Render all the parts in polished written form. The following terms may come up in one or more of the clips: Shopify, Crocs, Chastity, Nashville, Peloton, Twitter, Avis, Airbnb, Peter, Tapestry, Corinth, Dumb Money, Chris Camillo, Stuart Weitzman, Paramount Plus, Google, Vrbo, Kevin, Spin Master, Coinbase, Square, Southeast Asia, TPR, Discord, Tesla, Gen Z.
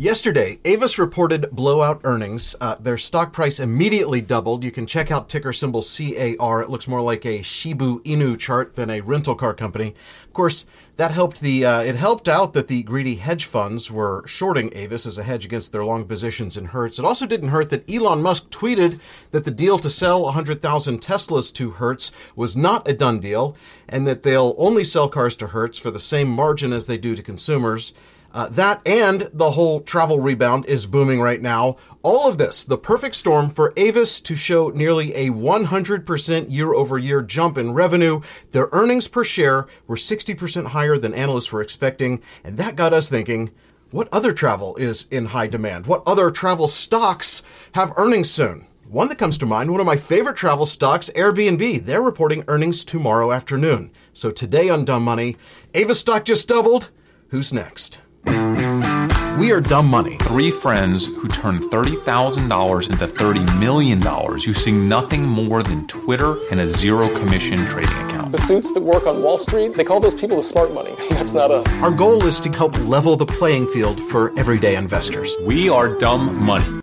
Yesterday, Avis reported blowout earnings. Their stock price immediately doubled. You can check out ticker symbol CAR. It looks more like a Shibu Inu chart than a rental car company. Of course, that helped it helped out that the greedy hedge funds were shorting Avis as a hedge against their long positions in Hertz. It also didn't hurt that Elon Musk tweeted that the deal to sell 100,000 Teslas to Hertz was not a done deal, and that they'll only sell cars to Hertz for the same margin as they do to consumers. That and the whole travel rebound is booming right now. All of this, the perfect storm for Avis to show nearly a 100% year-over-year jump in revenue. Their earnings per share were 60% higher than analysts were expecting, and that got us thinking, what other travel is in high demand? What other travel stocks have earnings soon? One that comes to mind, one of my favorite travel stocks, Airbnb. They're reporting earnings tomorrow afternoon. So today on Dumb Money, Avis stock just doubled. Who's next? We are Dumb Money. Three friends who turn $30,000 into $30 million using nothing more than Twitter and a zero commission trading account. The suits that work on Wall Street, they call those people the smart money. That's not us. Our goal is to help level the playing field for everyday investors. We are Dumb Money.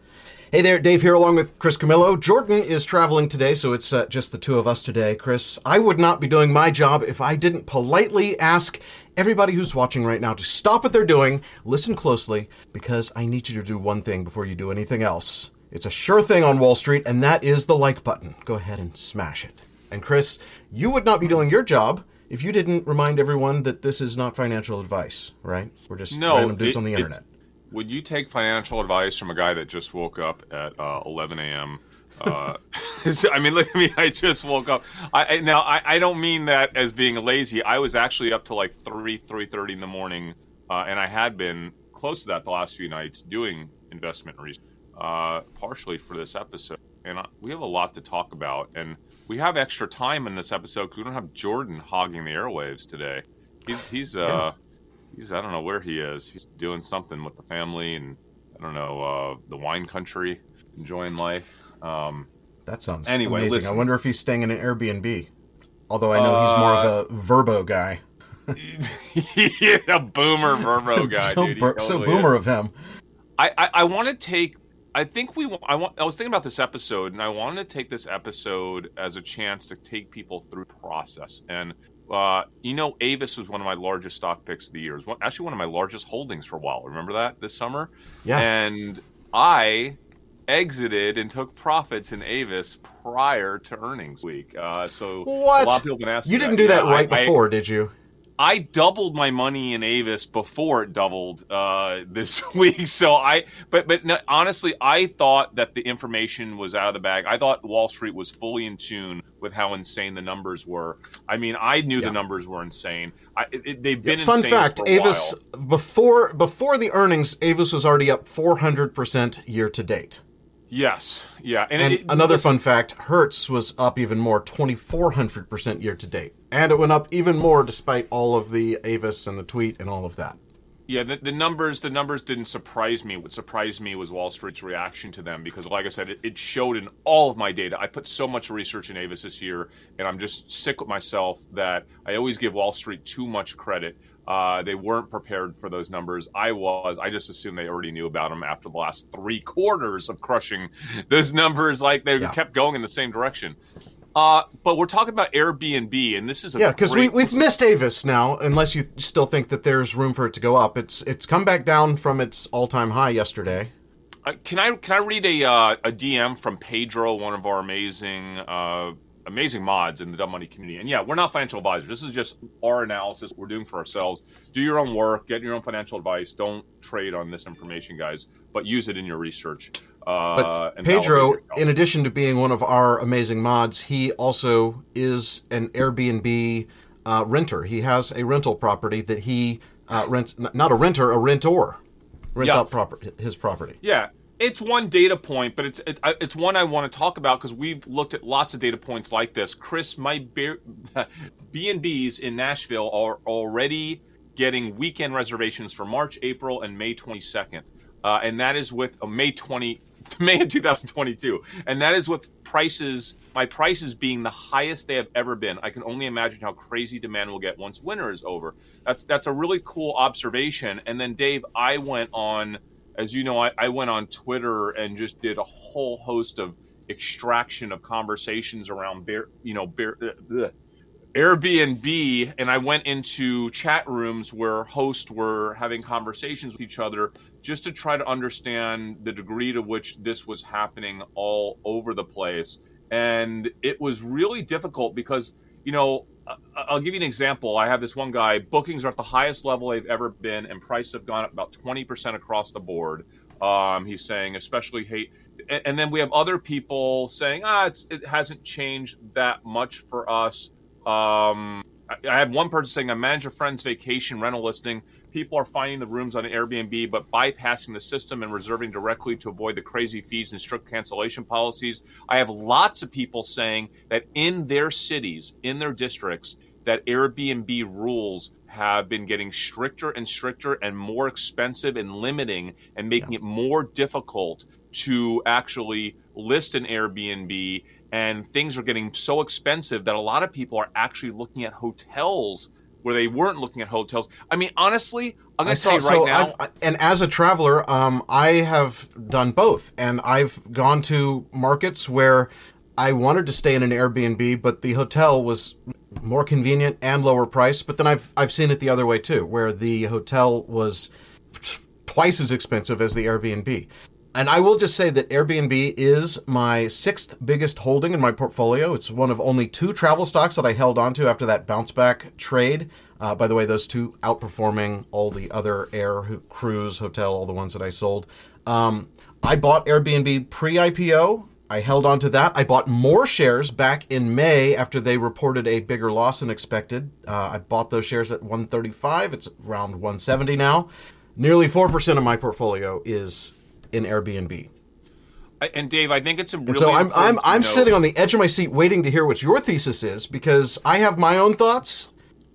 Hey there, Dave here along with Chris Camillo. Jordan is traveling today, so it's just the two of us today. Chris, I would not be doing my job if I didn't politely ask everybody who's watching right now to stop what they're doing, listen closely, because I need you to do one thing before you do anything else. It's a sure thing on Wall Street, and that is the like button. Go ahead and smash it. And Chris, you would not be doing your job if you didn't remind everyone that this is not financial advice, right? We're just random dudes on the internet. Would you take financial advice from a guy that just woke up at 11 a.m.? I mean, look at me. I just woke up. I don't mean that as being lazy. I was actually up till like 3:30 in the morning, and I had been close to that the last few nights doing investment research, partially for this episode. And we have a lot to talk about, and we have extra time in this episode because we don't have Jordan hogging the airwaves today. He's I don't know where he is. He's doing something with the family, and I don't know the wine country, enjoying life. That sounds amazing. Listen, I wonder if he's staying in an Airbnb. Although I know he's more of a Vrbo guy. A boomer Vrbo guy. Dude. Totally boomer of him. I was thinking about this episode, and I wanted to take this episode as a chance to take people through process. And Avis was one of my largest stock picks of the year. It was actually one of my largest holdings for a while. Remember that this summer? Yeah. And I exited and took profits in Avis prior to earnings week. So what? A lot of people can ask you didn't do that before, did you? I doubled my money in Avis before it doubled this week. So no, honestly, I thought that the information was out of the bag. I thought Wall Street was fully in tune with how insane the numbers were. I mean, I knew the numbers were insane. They've been insane. Fun fact, for a Avis while. before the earnings, Avis was already up 400% year to date. Yes. Yeah. And another fun fact, Hertz was up even more, 2,400% year to date. And it went up even more despite all of the Avis and the tweet and all of that. Yeah, the numbers didn't surprise me. What surprised me was Wall Street's reaction to them because, like I said, it showed in all of my data. I put so much research in Avis this year, and I'm just sick with myself that I always give Wall Street too much credit. They weren't prepared for those numbers. I just assumed they already knew about them after the last three quarters of crushing those numbers. Like they kept going in the same direction. But we're talking about Airbnb, and this is because we've missed Avis now. Unless you still think that there's room for it to go up, it's come back down from its all-time high yesterday. Can I read a DM from Pedro, one of our amazing mods in the Dumb Money community? And we're not financial advisors. This is just our analysis we're doing for ourselves. Do your own work, get your own financial advice. Don't trade on this information, guys, but use it in your research. But Pedro, in addition to being one of our amazing mods, he also is an Airbnb renter. He has a rental property that he rents, not a renter, a rentor. Rents out his property. Yeah. It's one data point, but it's one I want to talk about because we've looked at lots of data points like this. Chris, my B&Bs in Nashville are already getting weekend reservations for March, April, and May 22nd. And that is with May of 2022. And that is with my prices being the highest they have ever been. I can only imagine how crazy demand will get once winter is over. That's a really cool observation. And then, Dave, I went on... As you know, I went on Twitter and just did a whole host of extraction of conversations around Airbnb, and I went into chat rooms where hosts were having conversations with each other just to try to understand the degree to which this was happening all over the place. And it was really difficult because, you know, I'll give you an example. I have this one guy, bookings are at the highest level they've ever been, and prices have gone up about 20% across the board. He's saying, and then we have other people saying, it hasn't changed that much for us. I had one person saying, I manage a friend's vacation rental listing. People are finding the rooms on Airbnb, but bypassing the system and reserving directly to avoid the crazy fees and strict cancellation policies. I have lots of people saying that in their cities, in their districts, that Airbnb rules have been getting stricter and stricter and more expensive and limiting and making it more difficult to actually list an Airbnb. And things are getting so expensive that a lot of people are actually looking at hotels where they weren't looking at hotels. I mean, honestly, I'm going to say right now. And as a traveler, I have done both. And I've gone to markets where I wanted to stay in an Airbnb, but the hotel was more convenient and lower priced. But then I've seen it the other way, too, where the hotel was twice as expensive as the Airbnb. And I will just say that Airbnb is my 6th biggest holding in my portfolio. It's one of only 2 travel stocks that I held onto after that bounce back trade. By the way, those 2 outperforming all the other cruise, hotel, all the ones that I sold. I bought Airbnb pre-IPO. I held onto that. I bought more shares back in May after they reported a bigger loss than expected. I bought those shares at 135. It's around 170 now. Nearly 4% of my portfolio is in Airbnb. And Dave, I think it's a really and so I'm sitting on the edge of my seat waiting to hear what your thesis is, because I have my own thoughts,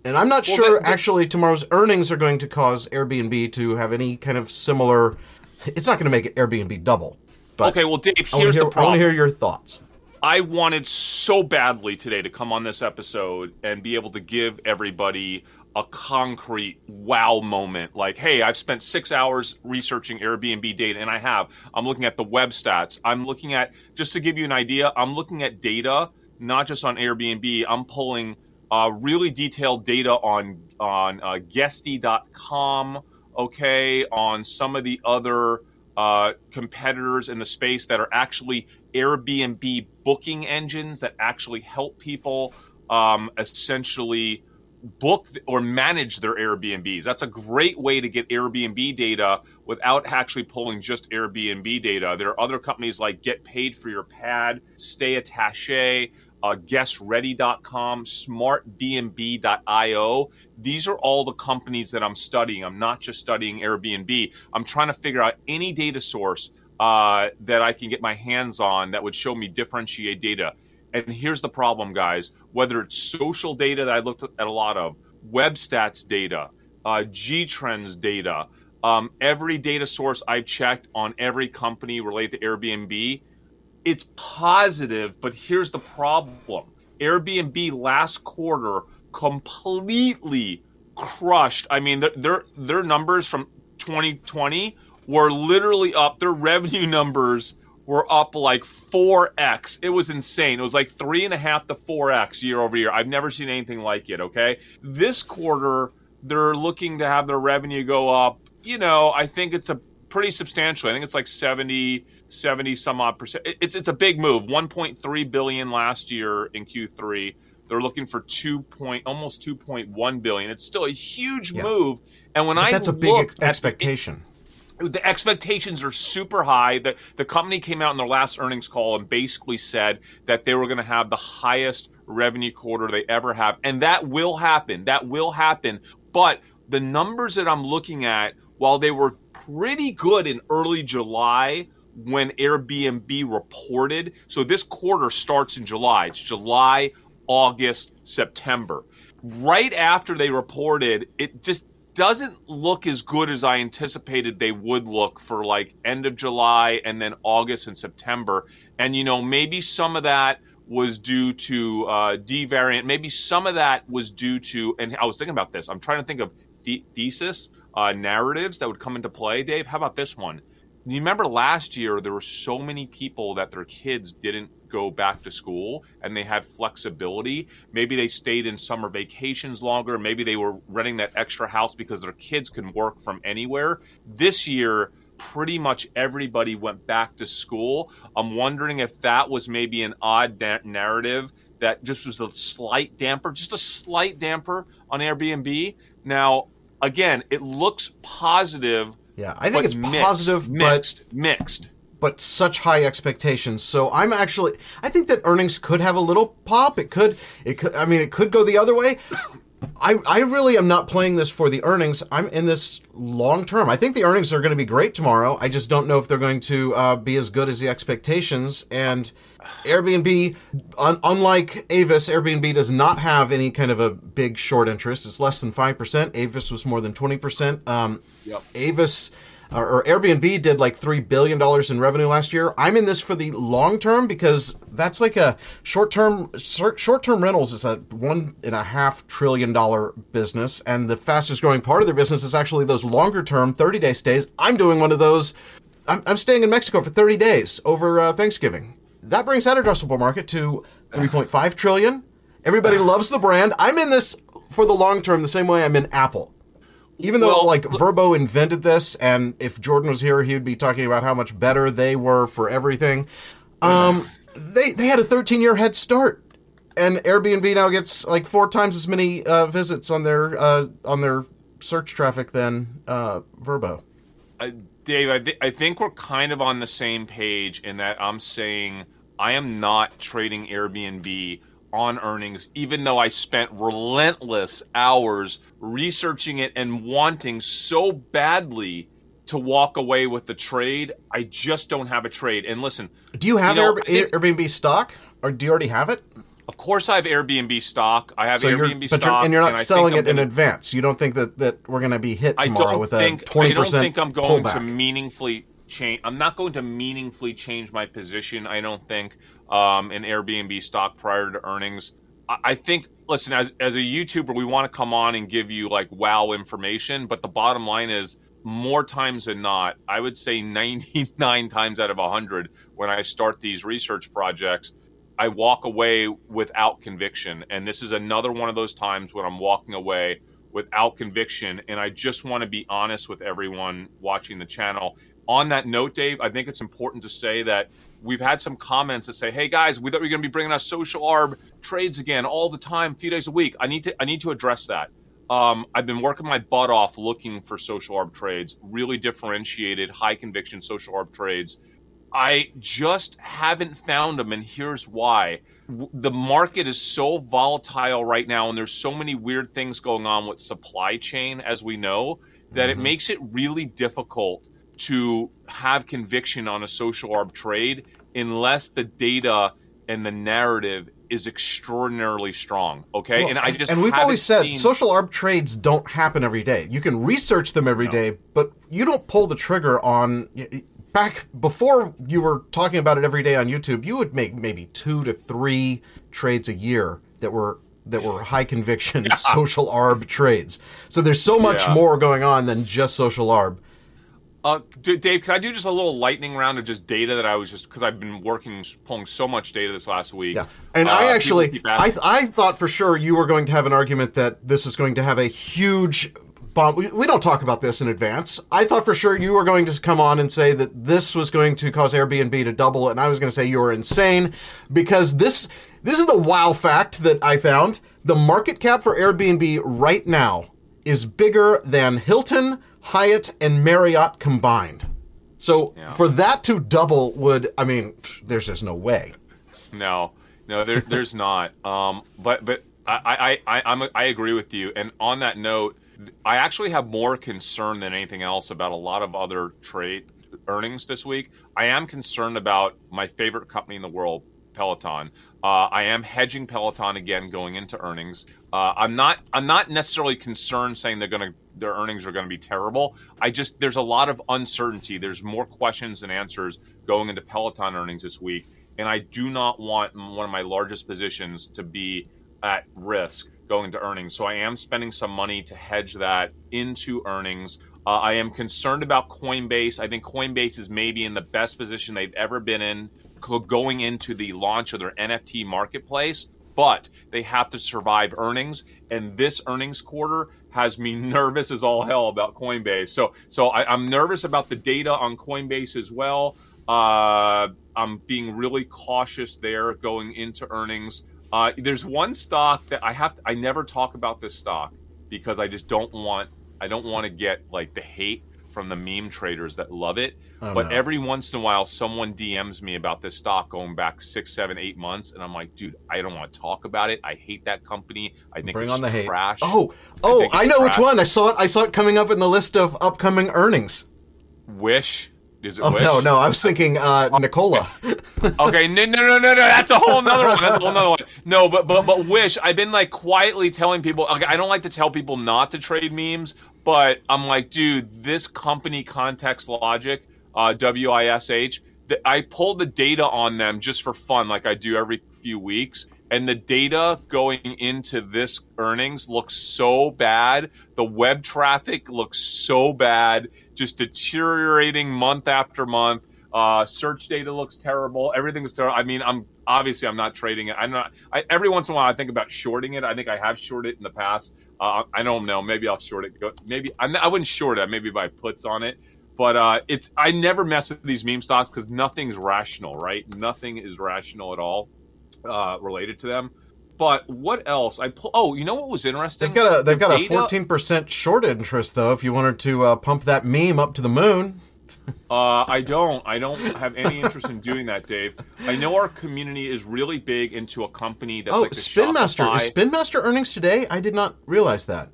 and I'm not sure tomorrow's earnings are going to cause Airbnb to have any kind of similar. It's not going to make Airbnb double. But okay, well, Dave, here's the problem. I want to hear your thoughts. I wanted so badly today to come on this episode and be able to give everybody a concrete wow moment, like, hey, I've spent 6 hours researching Airbnb data, and I have. I'm looking at the web stats. I'm looking at, just to give you an idea, I'm looking at data, not just on Airbnb. I'm pulling really detailed data on guesty.com, okay, on some of the other competitors in the space that are actually Airbnb booking engines that actually help people essentially book or manage their Airbnbs. That's a great way to get Airbnb data without actually pulling just Airbnb data. There are other companies like Get Paid for Your Pad, Stay Attaché, GuestReady.com, SmartBnB.io. These are all the companies that I'm studying. I'm not just studying Airbnb. I'm trying to figure out any data source that I can get my hands on that would show me differentiated data. And here's the problem, guys. Whether it's social data that I looked at a lot of, web stats data, G-Trends data, every data source I've checked on every company related to Airbnb, it's positive, but here's the problem. Airbnb last quarter completely crushed. I mean, their numbers from 2020 were literally up. Their revenue numbers were up like 4x. It was insane. It was like 3.5 to 4x year over year. I've never seen anything like it, okay? This quarter, they're looking to have their revenue go up. You know, I think it's a pretty substantial. I think it's like 70 some odd percent. It's a big move. 1.3 billion last year in Q3. They're looking for almost 2.1 billion. It's still a huge move. And that's a big expectation. The expectations are super high. The company came out in their last earnings call and basically said that they were going to have the highest revenue quarter they ever have. And that will happen. But the numbers that I'm looking at, while they were pretty good in early July when Airbnb reported. So this quarter starts in July. It's July, August, September. Right after they reported, it just doesn't look as good as I anticipated they would look for like end of July and then August and September. And, you know, maybe some of that was due to D variant. Maybe some of that was due to, and I was thinking about this. I'm trying to think of thesis narratives that would come into play. Dave, how about this one? You remember last year, there were so many people that their kids didn't go back to school and they had flexibility. Maybe they stayed in summer vacations longer. Maybe they were renting that extra house because their kids can work from anywhere. This year, pretty much everybody went back to school. I'm wondering if that was maybe an odd narrative that just was a slight damper on Airbnb. Now, again, it looks positive. Yeah, I think it's positive, mixed. But such high expectations. So I think that earnings could have a little pop. It could go the other way. I really am not playing this for the earnings. I'm in this long term. I think the earnings are going to be great tomorrow. I just don't know if they're going to be as good as the expectations. And Airbnb, unlike Avis, Airbnb does not have any kind of a big short interest. It's less than 5%. Avis was more than 20%. Yep. Avis or Airbnb did like $3 billion in revenue last year. I'm in this for the long term because that's like a short-term rentals is a $1.5 trillion business. And the fastest growing part of their business is actually those longer term 30-day stays. I'm doing one of those. I'm staying in Mexico for 30 days over Thanksgiving. That brings that addressable market to $3.5 trillion. Everybody loves the brand. I'm in this for the long term the same way I'm in Apple. Even though Vrbo invented this, and if Jordan was here, he would be talking about how much better they were for everything. They had a 13-year head start, and Airbnb now gets like 4 times as many visits on their search traffic than Vrbo. Dave, I think we're kind of on the same page in that I'm saying I am not trading Airbnb on earnings, even though I spent relentless hours researching it and wanting so badly to walk away with the trade. I just don't have a trade. And listen, do you have Airbnb stock, or do you already have it? Of course I have Airbnb stock. And you're not selling it in advance. You don't think that we're going to be hit tomorrow with a 20% pullback? I don't think I'm going to meaningfully change. I'm not going to meaningfully change my position, I don't think, in Airbnb stock prior to earnings. I think, listen, as a YouTuber, we want to come on and give you like wow information, but the bottom line is more times than not, I would say 99 times out of 100 when I start these research projects, I walk away without conviction. And this is another one of those times when I'm walking away without conviction, and I just want to be honest with everyone watching the channel. On that note, Dave, I think it's important to say that we've had some comments that say, hey, guys, we thought we were going to be bringing us social arb trades again all the time, a few days a week. I need to address that. I've been working my butt off looking for social arb trades, really differentiated, high-conviction social arb trades. I just haven't found them, and here's why. The market is so volatile right now, and there's so many weird things going on with supply chain, as we know, that it makes it really difficult to have conviction on a social arb trade unless the data and the narrative is extraordinarily strong, okay? Well, and we've always said social arb trades don't happen every day. You can research them every day, but you don't pull the trigger on. Back before you were talking about it every day on YouTube, you would make maybe 2 to 3 trades a year that were high conviction social arb trades. So there's so much more going on than just social arb. Dave, can I do just a little lightning round of just data that I was just, because I've been pulling so much data this last week. Yeah, and I actually, I thought for sure you were going to have an argument that this is going to have a huge bomb. We don't talk about this in advance. I thought for sure you were going to come on and say that this was going to cause Airbnb to double, and I was going to say you were insane because this is the wow fact that I found. The market cap for Airbnb right now is bigger than Hilton, Hyatt, and Marriott combined. So for that to double there's just no way. No, there's not. But I agree with you. And on that note, I actually have more concern than anything else about a lot of other trade earnings this week. I am concerned about my favorite company in the world, Peloton. I am hedging Peloton again going into earnings. I'm not necessarily concerned saying their earnings are going to be terrible. There's a lot of uncertainty. There's more questions than answers going into Peloton earnings this week, and I do not want one of my largest positions to be at risk going into earnings. So I am spending some money to hedge that into earnings. I am concerned about Coinbase. I think Coinbase is maybe in the best position they've ever been in going into the launch of their NFT marketplace, but they have to survive earnings. And this earnings quarter has me nervous as all hell about Coinbase. So I'm nervous about the data on Coinbase as well. I'm being really cautious there going into earnings. There's one stock that I never talk about this stock because I just don't want to get like the hate from the meme traders that love it. Every once in a while, someone DMs me about this stock going back 6, 7, 8 months. And I'm like, dude, I don't want to talk about it. I hate that company. I think it's trash. Oh, I know which one. I saw it coming up in the list of upcoming earnings. Wish. Is it Wish? No, I was thinking Nicola. Okay, no. That's a whole nother one. No, but Wish, I've been like quietly telling people, okay, I don't like to tell people not to trade memes, but I'm like, dude, this company Context Logic, WISH, I pulled the data on them just for fun, like I do every few weeks. And the data going into this earnings looks so bad. The web traffic looks so bad, just deteriorating month after month. Search data looks terrible. Everything is terrible. I mean, I'm not trading it. Every once in a while, I think about shorting it. I think I have shorted it in the past. I don't know. Maybe I'll short it. Maybe I wouldn't short it. Maybe buy puts on it. But I never mess with these meme stocks because nothing's rational, right? Nothing is rational at all. Related to them. But what else? You know what was interesting? They've got a 14% short interest though. If you wanted to pump that meme up to the moon. I don't have any interest in doing that, Dave. I know our community is really big into a company that's Spin Master. Is Spin Master earnings today? I did not realize that.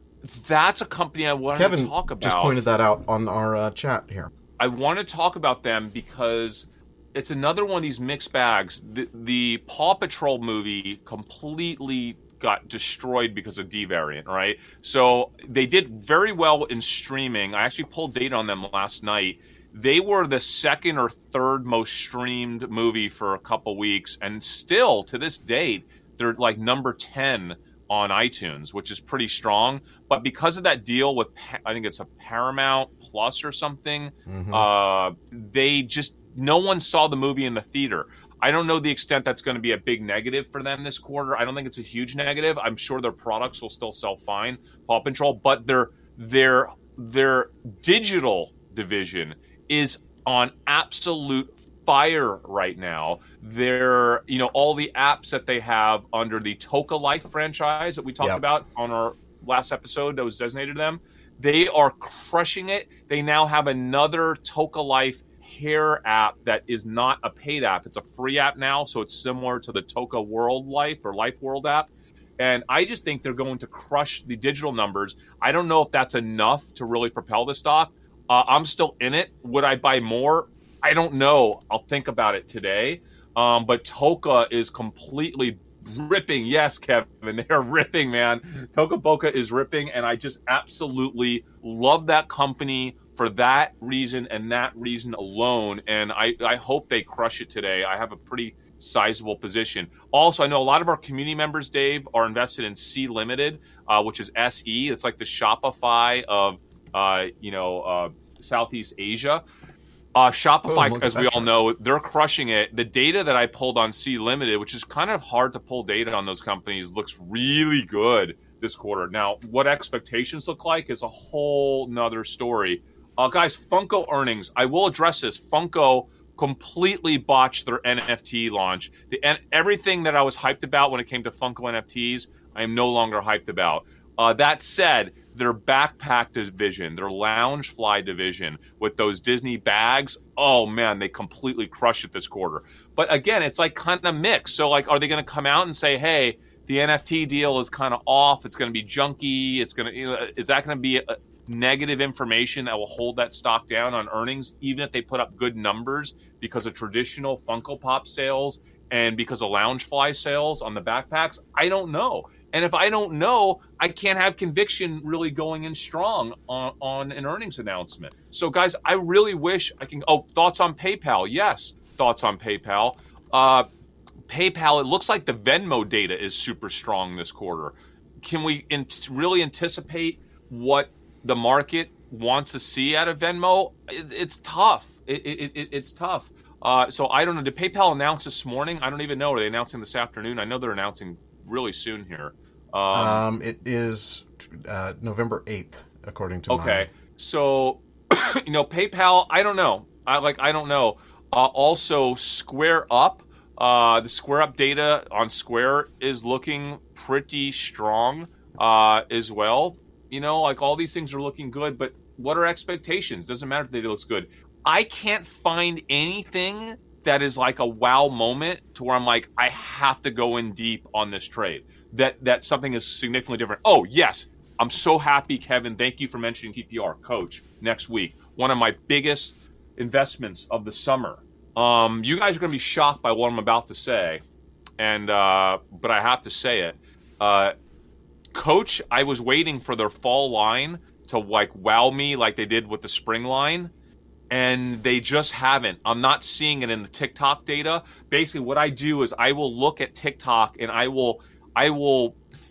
That's a company I wanted to talk about. Kevin just pointed that out on our chat here. I want to talk about them because it's another one of these mixed bags. The Paw Patrol movie completely got destroyed because of D variant, right? So they did very well in streaming. I actually pulled data on them last night. They were the second or third most streamed movie for a couple weeks. And still, to this date, they're like number 10 on iTunes, which is pretty strong. But because of that deal with, I think it's a Paramount Plus or something, they just... No one saw the movie in the theater. I don't know the extent that's going to be a big negative for them this quarter. I don't think it's a huge negative. I'm sure their products will still sell fine, Paw Patrol, but their digital division is on absolute fire right now. They're, you know, all the apps that they have under the Toca Life franchise that we talked about on our last episode that was designated to them, they are crushing it. They now have another Toca Life hair app that is not a paid app. It's a free app now, so it's similar to the Toca World Life or Life World app. And I just think they're going to crush the digital numbers. I don't know if that's enough to really propel the stock. I'm still in it. Would I buy more? I don't know. I'll think about it today. But Toca is completely ripping. Yes, Kevin, they're ripping, man. Toca Boca is ripping, and I just absolutely love that company for that reason and that reason alone. And I hope they crush it today. I have a pretty sizable position. Also, I know a lot of our community members, Dave, are invested in C Limited, which is SE. It's like the Shopify of, Southeast Asia. Shopify, as we all know, they're crushing it. The data that I pulled on C Limited, which is kind of hard to pull data on those companies, looks really good this quarter. Now, what expectations look like is a whole nother story. Guys, Funko earnings. I will address this. Funko completely botched their NFT launch. Everything that I was hyped about when it came to Funko NFTs, I am no longer hyped about. That said, their backpack division, their Loungefly division with those Disney bags, oh man, they completely crushed it this quarter. But again, it's like kind of mixed. So like, are they going to come out and say, hey, the NFT deal is kind of off. It's going to be junky. It's going to, you know, is that going to be a negative information that will hold that stock down on earnings, even if they put up good numbers because of traditional Funko Pop sales and because of Loungefly sales on the backpacks? I don't know. And if I don't know, I can't have conviction really going in strong on an earnings announcement. So, guys, I really wish I can. Oh, thoughts on PayPal? Yes, thoughts on PayPal. PayPal, it looks like the Venmo data is super strong this quarter. Can we really anticipate what the market wants to see out of Venmo? It's tough. It's tough. So I don't know. Did PayPal announce this morning? I don't even know. Are they announcing this afternoon? I know they're announcing really soon here. It is November 8th, according to Okay. So, you know, PayPal, I don't know. I don't know. Also, Square Up. The Square Up data on Square is looking pretty strong as well. You know, like all these things are looking good, but what are expectations? Doesn't matter if the data looks good. I can't find anything that is like a wow moment to where I'm like, I have to go in deep on this trade. That something is significantly different. Oh, yes. I'm so happy, Kevin. Thank you for mentioning TPR. Coach, next week, one of my biggest investments of the summer. You guys are going to be shocked by what I'm about to say, and but I have to say it. Coach, I was waiting for their fall line to like wow me like they did with the spring line, and they just haven't. I'm not seeing it in the TikTok data. Basically, what I do is I will look at TikTok and I will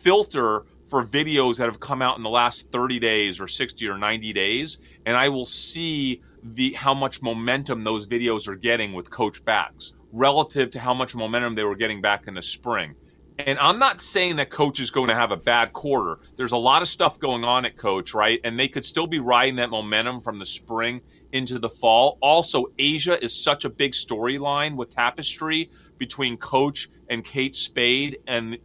filter for videos that have come out in the last 30 days or 60 or 90 days, and I will see how much momentum those videos are getting with Coach backs relative to how much momentum they were getting back in the spring. And I'm not saying that Coach is going to have a bad quarter. There's a lot of stuff going on at Coach, right? And they could still be riding that momentum from the spring into the fall. Also, Asia is such a big storyline with Tapestry between Coach and Kate Spade and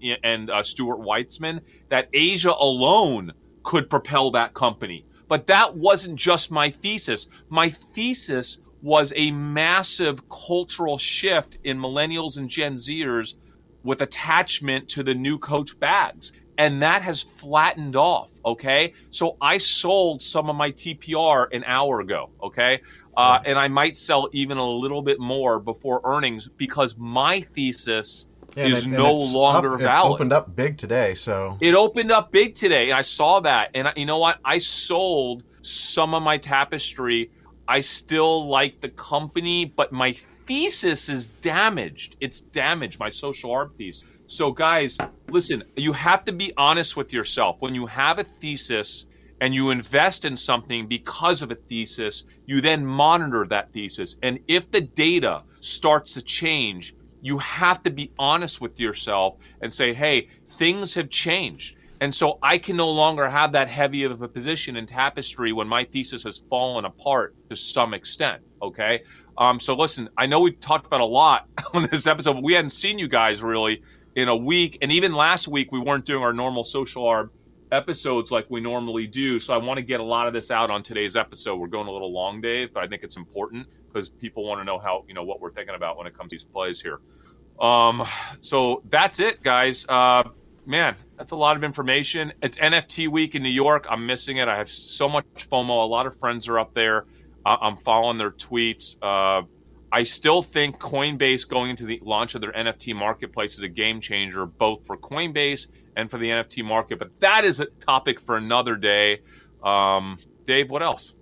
Stuart Weitzman that Asia alone could propel that company. But that wasn't just my thesis. My thesis was a massive cultural shift in millennials and Gen Zers with attachment to the new Coach bags. And that has flattened off, okay? So I sold some of my TPR an hour ago, okay? And I might sell even a little bit more before earnings because my thesis is no longer valid. It opened up big today, so... It opened up big today, and I saw that. And you know what? I sold some of my Tapestry. I still like the company, but my thesis is damaged. It's damaged, my social arb thesis. So, guys, listen, you have to be honest with yourself. When you have a thesis and you invest in something because of a thesis, you then monitor that thesis. And if the data starts to change... You have to be honest with yourself and say, hey, things have changed. And so I can no longer have that heavy of a position in Tapestry when my thesis has fallen apart to some extent, okay? So listen, I know we've talked about a lot on this episode, but we hadn't seen you guys really in a week. And even last week, we weren't doing our normal social arb episodes like we normally do. So I want to get a lot of this out on today's episode. We're going a little long, Dave, but I think it's important because people want to know how, you know, what we're thinking about when it comes to these plays here. So that's it, guys. Man, that's a lot of information. It's NFT week in New York. I'm missing it. I have so much FOMO. A lot of friends are up there. I'm following their tweets. I still think Coinbase going into the launch of their NFT marketplace is a game changer, both for Coinbase and for the NFT market. But that is a topic for another day. Dave, what else?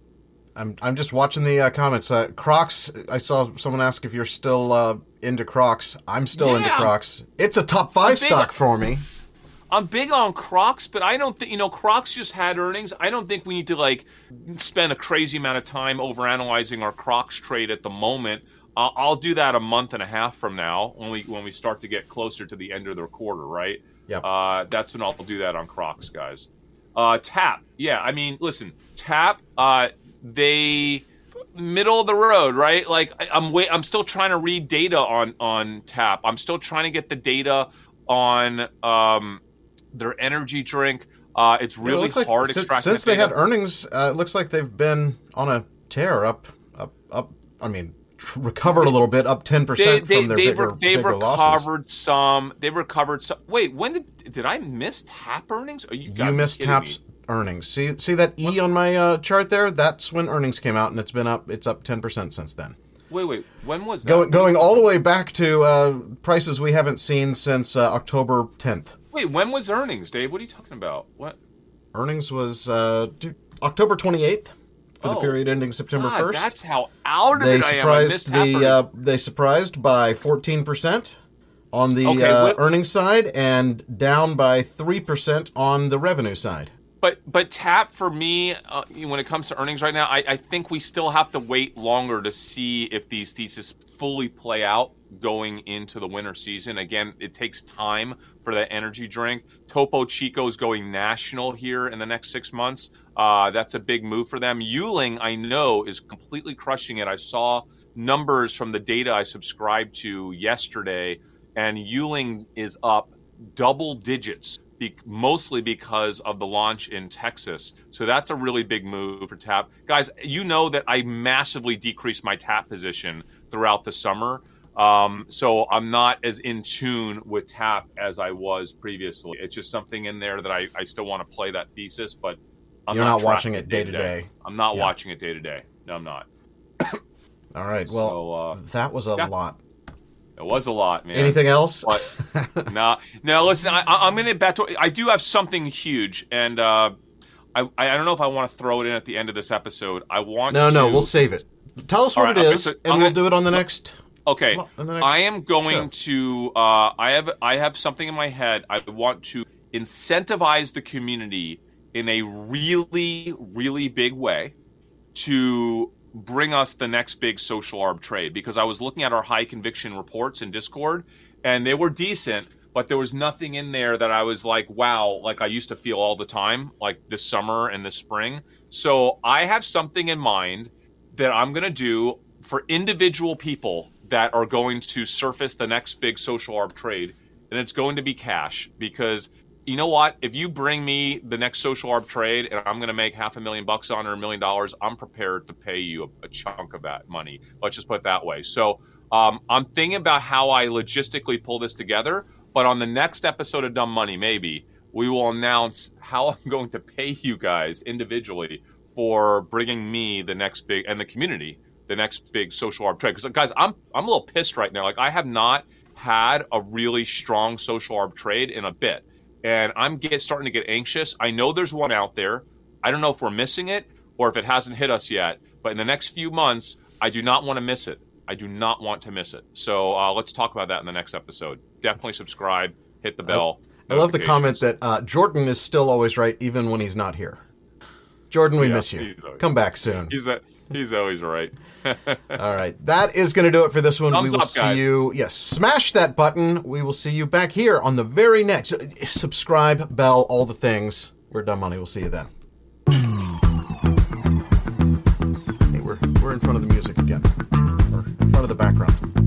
I'm just watching the comments. Crocs, I saw someone ask if you're still into Crocs. I'm still into Crocs. It's a top five stock for me. I'm big on Crocs, but I don't think, you know, Crocs just had earnings. I don't think we need to, like, spend a crazy amount of time overanalyzing our Crocs trade at the moment. I'll do that a month and a half from now when we start to get closer to the end of their quarter, right? Yeah. That's when I'll do that on Crocs, guys. TAP. Yeah, I mean, listen, TAP... they middle of the road, right? Like I'm still trying to read data on TAP. I'm still trying to get the data on their energy drink. It's really hard to extract. Since they had earnings, it looks like they've been on a tear up. I mean, recovered a little bit, up 10% from their bigger losses. They recovered some. Wait, when did I miss TAP earnings? You missed TAP's earnings. See that E on my chart there? That's when earnings came out, and it's been up. It's up 10% since then. Wait, when was that? Going all the way back to prices we haven't seen since October 10th. Wait, when was earnings, Dave? What are you talking about? What? Earnings was October 28th. For the period ending September 1st. That's how out of it I am. They surprised by 14% on the earnings side and down by 3% on the revenue side. But TAP, for me, when it comes to earnings right now, I think we still have to wait longer to see if these theses fully play out going into the winter season. Again, it takes time for that energy drink. Topo Chico's going national here in the next 6 months. That's a big move for them. Euling, I know, is completely crushing it. I saw numbers from the data I subscribed to yesterday, and Euling is up double digits, mostly because of the launch in Texas. So that's a really big move for TAP. Guys, you know that I massively decreased my TAP position throughout the summer. So I'm not as in tune with TAP as I was previously. It's just something in there that I still want to play that thesis, but you're not watching it day to day. I'm not watching it day to day. No, I'm not. All right. Well, that was a lot. It was a lot, man. Anything else? Nah. No, listen, I'm going to back to – I do have something huge, and I don't know if I want to throw it in at the end of this episode. No, we'll save it. Tell us what it is, and we'll do it on the next – okay, I am going to I have something in my head. I want to incentivize the community in a really, really big way to bring us the next big social arb trade, because I was looking at our high conviction reports in Discord, and they were decent, but there was nothing in there that I was like, wow, like I used to feel all the time, like this summer and this spring. So I have something in mind that I'm going to do for individual people that are going to surface the next big social arb trade, and it's going to be cash. Because you know what? If you bring me the next social arb trade and I'm going to make $500,000 on or $1 million, I'm prepared to pay you a chunk of that money. Let's just put it that way. So I'm thinking about how I logistically pull this together, but on the next episode of Dumb Money, maybe, we will announce how I'm going to pay you guys individually for bringing me the next big, and the community, the next big social arb trade. Because guys, I'm a little pissed right now. Like I have not had a really strong social arb trade in a bit, and I'm starting to get anxious. I know there's one out there. I don't know if we're missing it or if it hasn't hit us yet, but in the next few months, I do not want to miss it. I do not want to miss it. So let's talk about that in the next episode. Definitely subscribe, hit the bell. I love the comment that Jordan is still always right, even when he's not here. Jordan, we miss you. Come back soon. He's always right. All right. That is going to do it for this one. Thumbs we will up, see guys. You. Yes. Smash that button. We will see you back here on the very next. Subscribe, bell, all the things. We're Dumb Money. We'll see you then. Hey, we're in front of the music again. We're in front of the background.